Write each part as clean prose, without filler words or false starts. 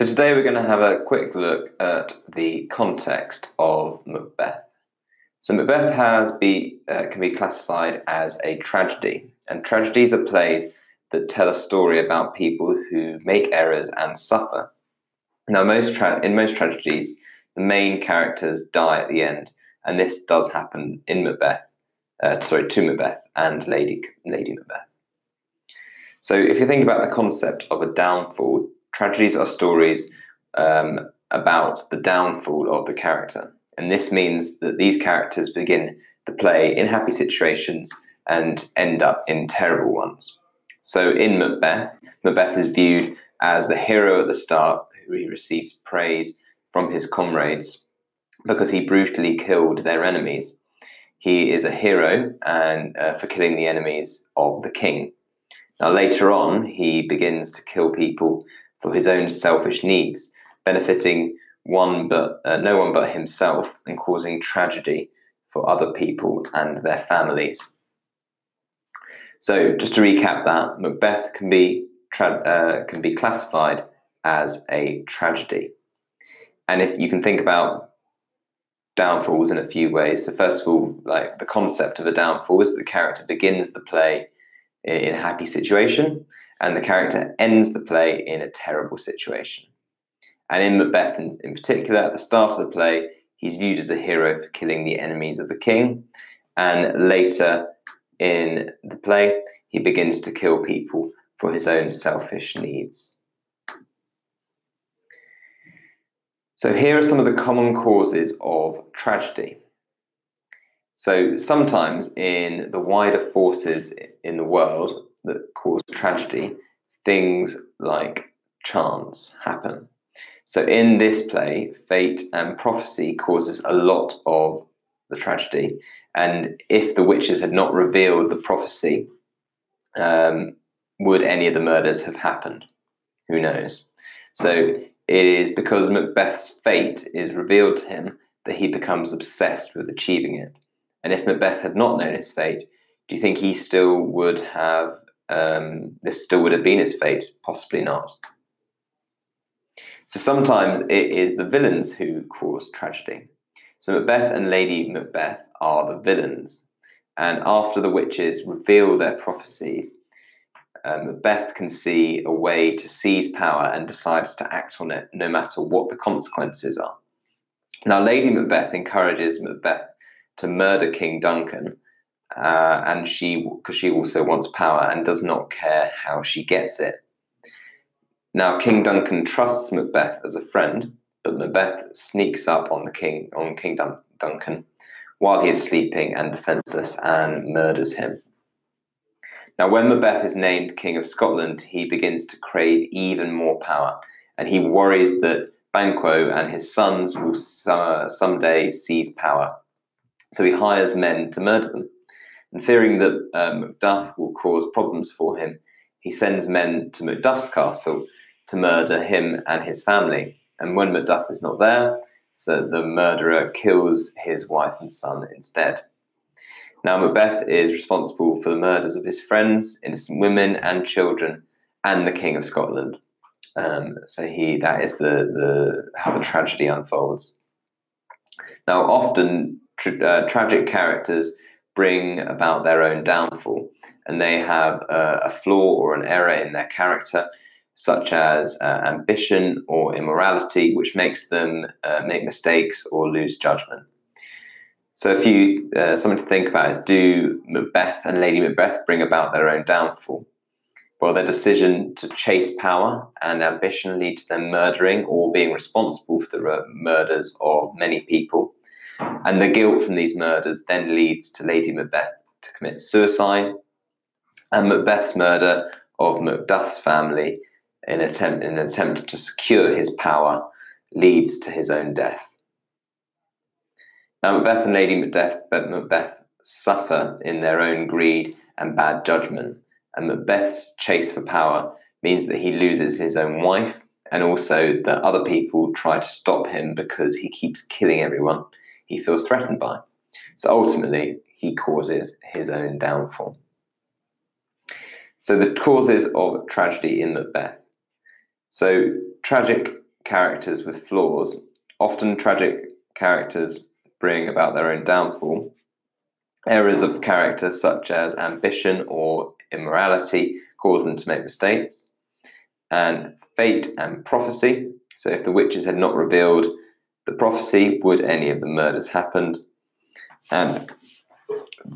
So today we're going to have a quick look at the context of Macbeth. So Macbeth can be classified as a tragedy, and tragedies are plays that tell a story about people who make errors and suffer. Now, in most tragedies, the main characters die at the end, and this does happen in Macbeth, to Macbeth and Lady Macbeth. So if you think about the concept of a downfall, tragedies are stories about the downfall of the character. And this means that these characters begin the play in happy situations and end up in terrible ones. So in Macbeth, Macbeth is viewed as the hero at the start, who he receives praise from his comrades because he brutally killed their enemies. He is a hero and for killing the enemies of the king. Now later on, he begins to kill people for his own selfish needs, benefiting no one but himself, and causing tragedy for other people and their families. So just to recap that, Macbeth can be classified as a tragedy. And if you can think about downfalls in a few ways. So first of all, like, the concept of a downfall is that the character begins the play in a happy situation and the character ends the play in a terrible situation. And in Macbeth in particular, at the start of the play, he's viewed as a hero for killing the enemies of the king. And later in the play, he begins to kill people for his own selfish needs. So here are some of the common causes of tragedy. So sometimes in the wider forces in the world that cause tragedy, things like chance happen. So in this play, fate and prophecy causes a lot of the tragedy. And if the witches had not revealed the prophecy, would any of the murders have happened? Who knows? So it is because Macbeth's fate is revealed to him that he becomes obsessed with achieving it. And if Macbeth had not known his fate, do you think he still would have, this would have been his fate? Possibly not. So sometimes it is the villains who cause tragedy. So Macbeth and Lady Macbeth are the villains. And after the witches reveal their prophecies, Macbeth can see a way to seize power and decides to act on it no matter what the consequences are. Now, Lady Macbeth encourages Macbeth to murder King Duncan, because she also wants power and does not care how she gets it. Now, King Duncan trusts Macbeth as a friend, but Macbeth sneaks up on King Duncan while he is sleeping and defenceless and murders him. Now, when Macbeth is named King of Scotland, he begins to crave even more power, and he worries that Banquo and his sons will someday seize power. So he hires men to murder them, and fearing that Macduff will cause problems for him, he sends men to Macduff's castle to murder him and his family. And when Macduff is not there, so the murderer kills his wife and son instead. Now, Macbeth is responsible for the murders of his friends, innocent women and children, and the King of Scotland. So that is how the tragedy unfolds. Now, often tragic characters bring about their own downfall, and they have a flaw or an error in their character, such as ambition or immorality, which makes them make mistakes or lose judgment. So something to think about is, do Macbeth and Lady Macbeth bring about their own downfall? Well, their decision to chase power and ambition leads to them murdering or being responsible for the murders of many people. And the guilt from these murders then leads to Lady Macbeth to commit suicide, and Macbeth's murder of Macduff's family in an attempt to secure his power leads to his own death. Now, Macbeth and Lady Macbeth suffer in their own greed and bad judgment, and Macbeth's chase for power means that he loses his own wife, and also that other people try to stop him because he keeps killing everyone he feels threatened by. So ultimately, he causes his own downfall. So the causes of tragedy in Macbeth. So tragic characters with flaws. Often tragic characters bring about their own downfall. Errors of character such as ambition or immorality cause them to make mistakes. And fate and prophecy. So if the witches had not revealed the prophecy, would any of the murders happened? And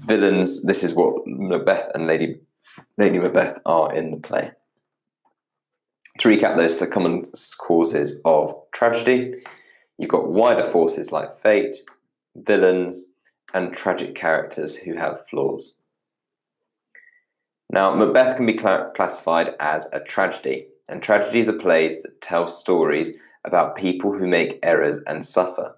villains, this is what Macbeth and Lady Macbeth are in the play. To recap, those are common causes of tragedy. You've got wider forces like fate, villains, and tragic characters who have flaws. Now, Macbeth can be classified as a tragedy, and tragedies are plays that tell stories about people who make errors and suffer.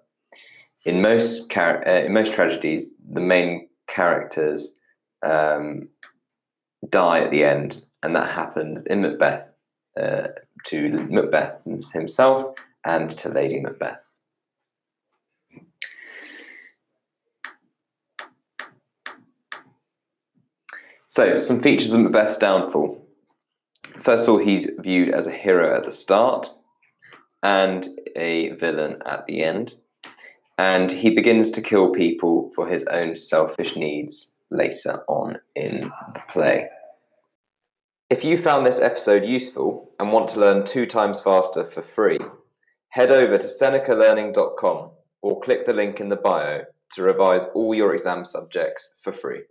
In most tragedies, the main characters die at the end, and that happened in Macbeth to Macbeth himself and to Lady Macbeth. So, some features of Macbeth's downfall. First of all, he's viewed as a hero at the start and a villain at the end. And he begins to kill people for his own selfish needs later on in the play. If you found this episode useful and want to learn 2 times faster for free, head over to SenecaLearning.com or click the link in the bio to revise all your exam subjects for free.